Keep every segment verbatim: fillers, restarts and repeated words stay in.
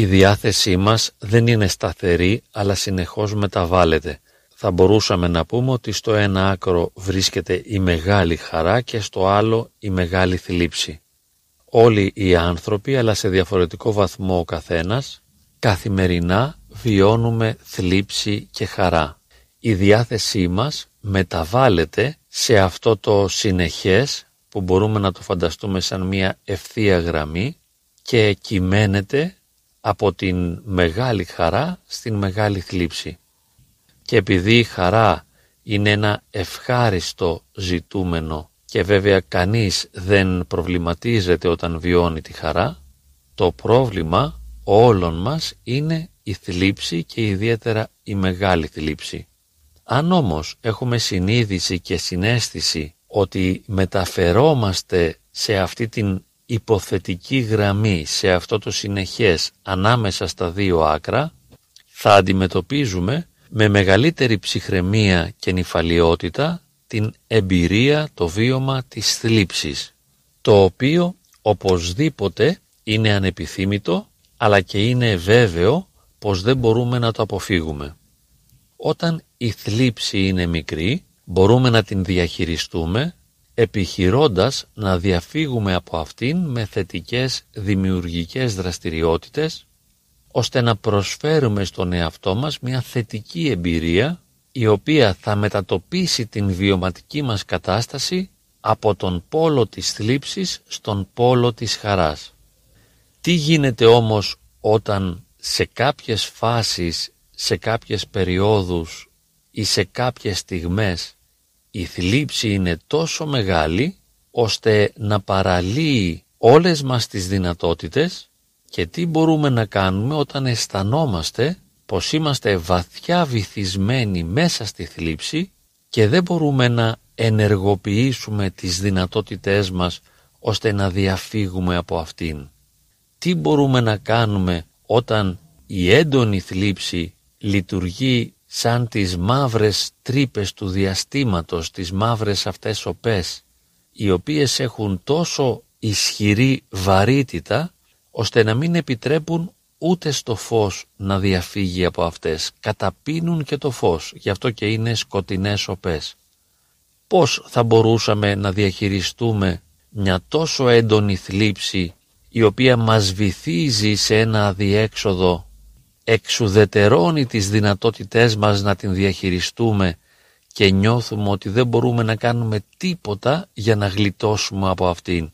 Η διάθεσή μας δεν είναι σταθερή, αλλά συνεχώς μεταβάλλεται. Θα μπορούσαμε να πούμε ότι στο ένα άκρο βρίσκεται η μεγάλη χαρά και στο άλλο η μεγάλη θλίψη. Όλοι οι άνθρωποι, αλλά σε διαφορετικό βαθμό ο καθένας, καθημερινά βιώνουμε θλίψη και χαρά. Η διάθεσή μας μεταβάλλεται σε αυτό το συνεχές που μπορούμε να το φανταστούμε σαν μια ευθεία γραμμή και κυμαίνεται από την μεγάλη χαρά στην μεγάλη θλίψη. Και επειδή η χαρά είναι ένα ευχάριστο ζητούμενο και βέβαια κανείς δεν προβληματίζεται όταν βιώνει τη χαρά, το πρόβλημα όλων μας είναι η θλίψη και ιδιαίτερα η μεγάλη θλίψη. Αν όμως έχουμε συνείδηση και συναίσθηση ότι μεταφερόμαστε σε αυτή την υποθετική γραμμή, σε αυτό το συνεχές ανάμεσα στα δύο άκρα, θα αντιμετωπίζουμε με μεγαλύτερη ψυχραιμία και νηφαλιότητα την εμπειρία, το βίωμα της θλίψης, το οποίο οπωσδήποτε είναι ανεπιθύμητο, αλλά και είναι βέβαιο πως δεν μπορούμε να το αποφύγουμε. Όταν η θλίψη είναι μικρή, μπορούμε να την διαχειριστούμε, επιχειρώντας να διαφύγουμε από αυτήν με θετικές δημιουργικές δραστηριότητες, ώστε να προσφέρουμε στον εαυτό μας μια θετική εμπειρία, η οποία θα μετατοπίσει την βιωματική μας κατάσταση από τον πόλο της θλίψης στον πόλο της χαράς. Τι γίνεται όμως όταν σε κάποιες φάσεις, σε κάποιες περιόδους ή σε κάποιες στιγμές η θλίψη είναι τόσο μεγάλη ώστε να παραλύει όλες μας τις δυνατότητες, και τι μπορούμε να κάνουμε όταν αισθανόμαστε πως είμαστε βαθιά βυθισμένοι μέσα στη θλίψη και δεν μπορούμε να ενεργοποιήσουμε τις δυνατότητές μας ώστε να διαφύγουμε από αυτήν? Τι μπορούμε να κάνουμε όταν η έντονη θλίψη λειτουργεί σαν τις μαύρες τρύπες του διαστήματος, τις μαύρες αυτές οπές, οι οποίες έχουν τόσο ισχυρή βαρύτητα ώστε να μην επιτρέπουν ούτε στο φως να διαφύγει από αυτές, καταπίνουν και το φως, γι' αυτό και είναι σκοτεινές οπές. Πώς θα μπορούσαμε να διαχειριστούμε μια τόσο έντονη θλίψη, η οποία μας βυθίζει σε ένα αδιέξοδο, εξουδετερώνει τις δυνατότητές μας να την διαχειριστούμε και νιώθουμε ότι δεν μπορούμε να κάνουμε τίποτα για να γλιτώσουμε από αυτήν?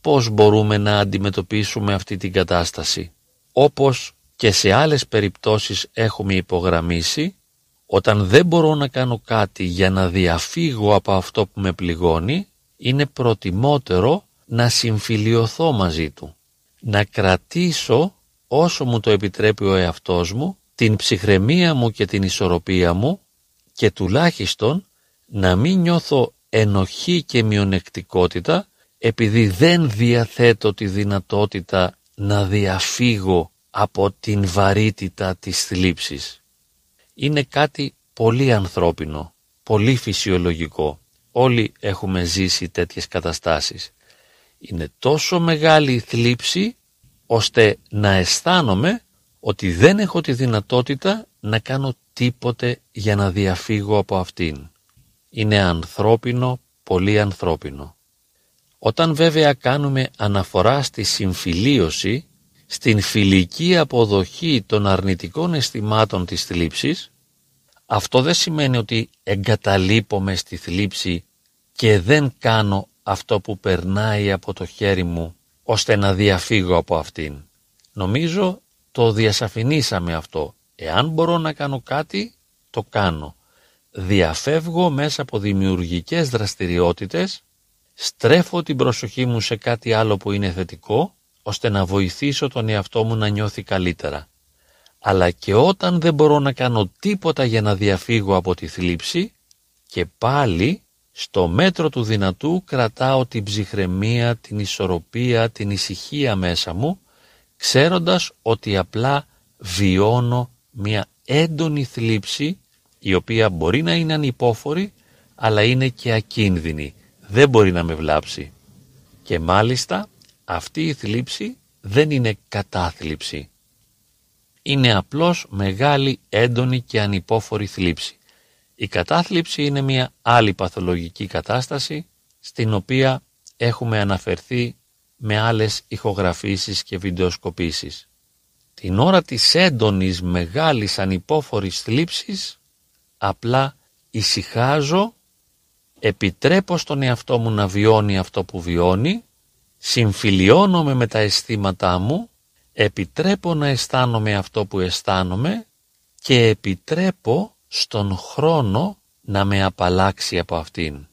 Πώς μπορούμε να αντιμετωπίσουμε αυτή την κατάσταση? Όπως και σε άλλες περιπτώσεις έχουμε υπογραμμίσει, όταν δεν μπορώ να κάνω κάτι για να διαφύγω από αυτό που με πληγώνει, είναι προτιμότερο να συμφιλιωθώ μαζί του, να κρατήσω όσο μου το επιτρέπει ο εαυτός μου την ψυχραιμία μου και την ισορροπία μου, και τουλάχιστον να μην νιώθω ενοχή και μειονεκτικότητα επειδή δεν διαθέτω τη δυνατότητα να διαφύγω από την βαρύτητα της θλίψης. Είναι κάτι πολύ ανθρώπινο, πολύ φυσιολογικό. Όλοι έχουμε ζήσει τέτοιες καταστάσεις. Είναι τόσο μεγάλη η θλίψη ώστε να αισθάνομαι ότι δεν έχω τη δυνατότητα να κάνω τίποτε για να διαφύγω από αυτήν. Είναι ανθρώπινο, πολύ ανθρώπινο. Όταν βέβαια κάνουμε αναφορά στη συμφιλίωση, στην φιλική αποδοχή των αρνητικών αισθημάτων της θλίψης, αυτό δεν σημαίνει ότι εγκαταλείπομαι στη θλίψη και δεν κάνω αυτό που περνάει από το χέρι μου ώστε να διαφύγω από αυτήν. Νομίζω το διασαφηνίσαμε αυτό. Εάν μπορώ να κάνω κάτι, το κάνω. Διαφεύγω μέσα από δημιουργικές δραστηριότητες, στρέφω την προσοχή μου σε κάτι άλλο που είναι θετικό, ώστε να βοηθήσω τον εαυτό μου να νιώθει καλύτερα. Αλλά και όταν δεν μπορώ να κάνω τίποτα για να διαφύγω από τη θλίψη, και πάλι στο μέτρο του δυνατού κρατάω την ψυχραιμία, την ισορροπία, την ησυχία μέσα μου, ξέροντας ότι απλά βιώνω μια έντονη θλίψη, η οποία μπορεί να είναι ανυπόφορη, αλλά είναι και ακίνδυνη. Δεν μπορεί να με βλάψει. Και μάλιστα αυτή η θλίψη δεν είναι κατάθλιψη. είναι απλώς μεγάλη, έντονη και ανυπόφορη θλίψη. Η κατάθλιψη είναι μια άλλη παθολογική κατάσταση στην οποία έχουμε αναφερθεί με άλλες ηχογραφήσεις και βιντεοσκοπήσεις. Την ώρα της έντονης, μεγάλης, ανυπόφορης θλίψης απλά ησυχάζω, επιτρέπω στον εαυτό μου να βιώνει αυτό που βιώνει, συμφιλιώνομαι με τα αισθήματά μου, επιτρέπω να αισθάνομαι αυτό που αισθάνομαι και επιτρέπω στον χρόνο να με απαλλάξει από αυτήν.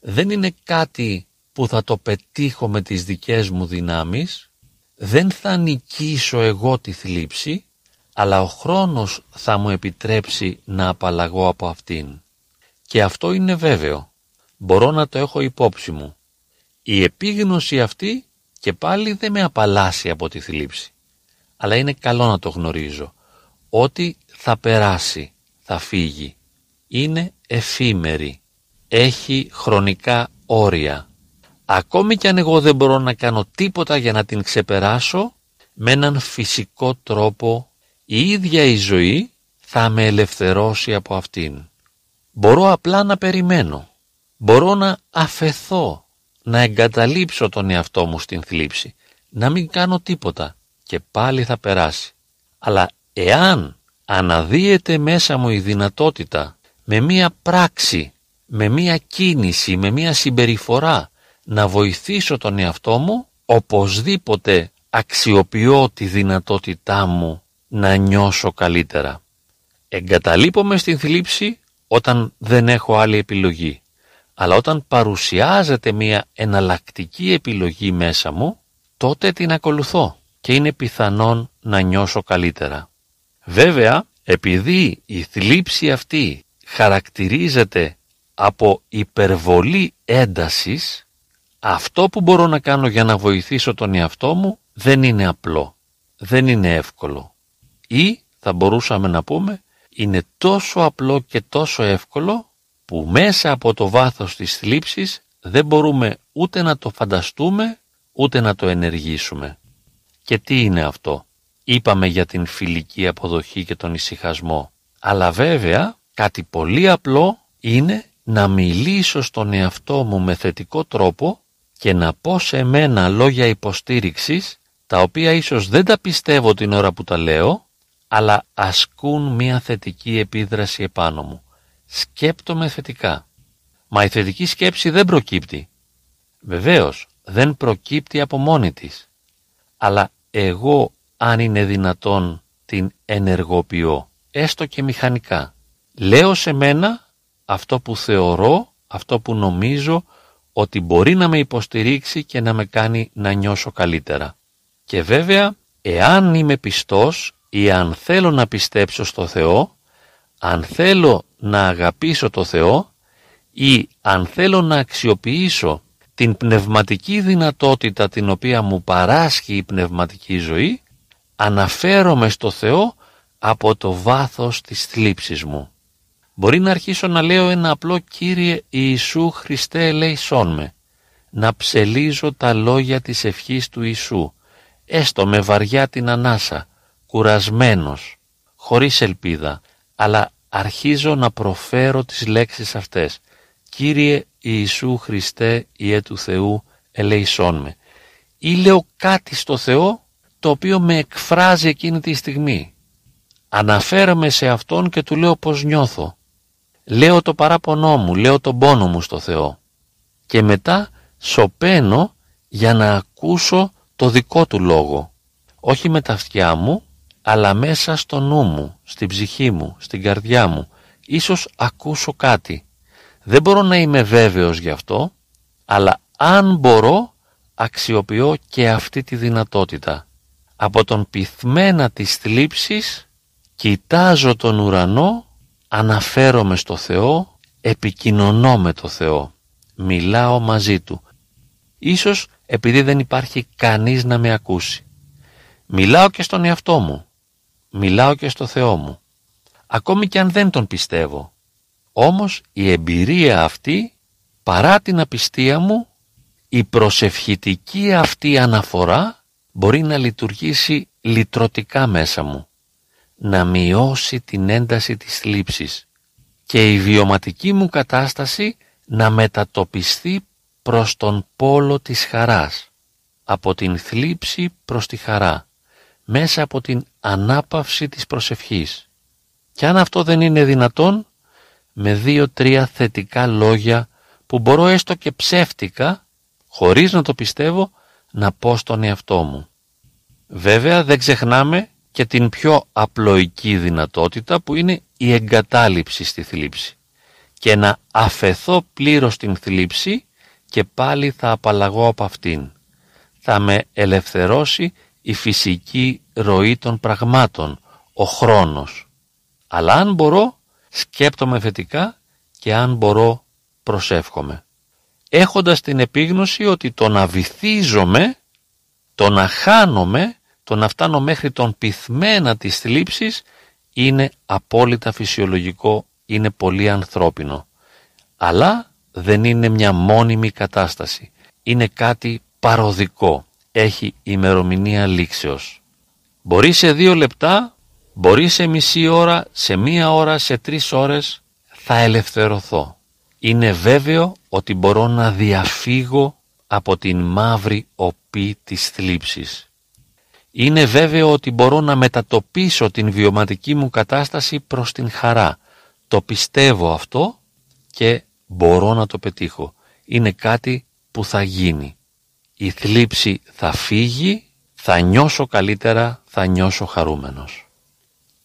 Δεν είναι κάτι που θα το πετύχω με τις δικές μου δυνάμεις, δεν θα νικήσω εγώ τη θλίψη, αλλά ο χρόνος θα μου επιτρέψει να απαλλαγώ από αυτήν. Και αυτό είναι βέβαιο, μπορώ να το έχω υπόψη μου. Η επίγνωση αυτή και πάλι δεν με απαλλάσσει από τη θλίψη, αλλά είναι καλό να το γνωρίζω, ότι θα περάσει, θα φύγει, είναι εφήμερη, έχει χρονικά όρια. Ακόμη κι αν εγώ δεν μπορώ να κάνω τίποτα για να την ξεπεράσω, με έναν φυσικό τρόπο η ίδια η ζωή θα με ελευθερώσει από αυτήν. Μπορώ απλά να περιμένω, μπορώ να αφεθώ, να εγκαταλείψω τον εαυτό μου στην θλίψη, να μην κάνω τίποτα και πάλι θα περάσει. Αλλά εάν αναδύεται μέσα μου η δυνατότητα με μία πράξη, με μία κίνηση, με μία συμπεριφορά να βοηθήσω τον εαυτό μου, οπωσδήποτε αξιοποιώ τη δυνατότητά μου να νιώσω καλύτερα. Εγκαταλείπομαι στην θλίψη όταν δεν έχω άλλη επιλογή. Αλλά όταν παρουσιάζεται μια εναλλακτική επιλογή μέσα μου, τότε την ακολουθώ και είναι πιθανόν να νιώσω καλύτερα. Βέβαια, επειδή η θλίψη αυτή χαρακτηρίζεται από υπερβολή έντασης, αυτό που μπορώ να κάνω για να βοηθήσω τον εαυτό μου δεν είναι απλό, δεν είναι εύκολο. Ή, θα μπορούσαμε να πούμε, είναι τόσο απλό και τόσο εύκολο που μέσα από το βάθος της θλίψης δεν μπορούμε ούτε να το φανταστούμε, ούτε να το ενεργήσουμε. Και τι είναι αυτό? Είπαμε για την φιλική αποδοχή και τον ησυχασμό. Αλλά βέβαια κάτι πολύ απλό είναι να μιλήσω στον εαυτό μου με θετικό τρόπο και να πω σε μένα λόγια υποστήριξης, τα οποία ίσως δεν τα πιστεύω την ώρα που τα λέω, αλλά ασκούν μια θετική επίδραση επάνω μου. Σκέπτομαι θετικά. Μα η θετική σκέψη δεν προκύπτει. Βεβαίως, δεν προκύπτει από μόνη της. Αλλά εγώ, αν είναι δυνατόν, την ενεργοποιώ, έστω και μηχανικά. Λέω σε μένα αυτό που θεωρώ, αυτό που νομίζω ότι μπορεί να με υποστηρίξει και να με κάνει να νιώσω καλύτερα. Και βέβαια, εάν είμαι πιστός ή αν θέλω να πιστέψω στο Θεό, αν θέλω να αγαπήσω το Θεό ή αν θέλω να αξιοποιήσω την πνευματική δυνατότητα την οποία μου παράσχει η πνευματική ζωή, αναφέρομαι στο Θεό από το βάθος της θλίψης μου. Μπορεί να αρχίσω να λέω ένα απλό «Κύριε Ιησού Χριστέ ελέησόν με», να ψελίζω τα λόγια της ευχής του Ιησού, έστω με βαριά την ανάσα, κουρασμένος, χωρίς ελπίδα, αλλά αρχίζω να προφέρω τις λέξεις αυτές. Κύριε Ιησού Χριστέ, Υιέ του Θεού, ελέησόν με. Ή λέω κάτι στο Θεό το οποίο με εκφράζει εκείνη τη στιγμή. Αναφέρομαι σε Αυτόν και Του λέω πώς νιώθω. Λέω το παράπονό μου, λέω τον πόνο μου στο Θεό. Και μετά σωπαίνω για να ακούσω το δικό Του λόγο. Όχι με τα αυτιά μου, αλλά μέσα στο νου μου, στην ψυχή μου, στην καρδιά μου, ίσως ακούσω κάτι. Δεν μπορώ να είμαι βέβαιος γι' αυτό, αλλά αν μπορώ, αξιοποιώ και αυτή τη δυνατότητα. Από τον πυθμένα της θλίψης, κοιτάζω τον ουρανό, αναφέρομαι στο Θεό, επικοινωνώ με το Θεό, μιλάω μαζί Του. Ίσως επειδή δεν υπάρχει κανείς να με ακούσει. Μιλάω και στον εαυτό μου. Μιλάω και στο Θεό μου, ακόμη και αν δεν τον πιστεύω. Όμως η εμπειρία αυτή, παρά την απιστία μου, η προσευχητική αυτή αναφορά μπορεί να λειτουργήσει λυτρωτικά μέσα μου. να μειώσει την ένταση της θλίψης και η βιωματική μου κατάσταση να μετατοπιστεί προς τον πόλο της χαράς, από την θλίψη προς τη χαρά, μέσα από την ανάπαυση της προσευχής. Και αν αυτό δεν είναι δυνατόν, με δύο-τρία θετικά λόγια που μπορώ έστω και ψεύτικα, χωρίς να το πιστεύω, να πω στον εαυτό μου. Βέβαια δεν ξεχνάμε και την πιο απλοϊκή δυνατότητα που είναι η εγκατάλειψη στη θλίψη. Και να αφεθώ πλήρως την θλίψη και πάλι θα απαλλαγώ από αυτήν. Θα με ελευθερώσει η φυσική ροή των πραγμάτων, ο χρόνος. Αλλά αν μπορώ, σκέπτομαι θετικά και αν μπορώ, προσεύχομαι. Έχοντας την επίγνωση ότι το να βυθίζομαι, το να χάνομαι, το να φτάνω μέχρι τον πυθμένα της θλίψης είναι απόλυτα φυσιολογικό, είναι πολύ ανθρώπινο. Αλλά δεν είναι μια μόνιμη κατάσταση. Είναι κάτι παροδικό. Έχει ημερομηνία λήξεως. Μπορεί σε δύο λεπτά, μπορεί σε μισή ώρα, σε μία ώρα, σε τρεις ώρες θα ελευθερωθώ. Είναι βέβαιο ότι μπορώ να διαφύγω από την μαύρη οπή της θλίψης. Είναι βέβαιο ότι μπορώ να μετατοπίσω την βιωματική μου κατάσταση προς την χαρά. Το πιστεύω αυτό και μπορώ να το πετύχω. Είναι κάτι που θα γίνει. Η θλίψη θα φύγει, θα νιώσω καλύτερα, θα νιώσω χαρούμενος.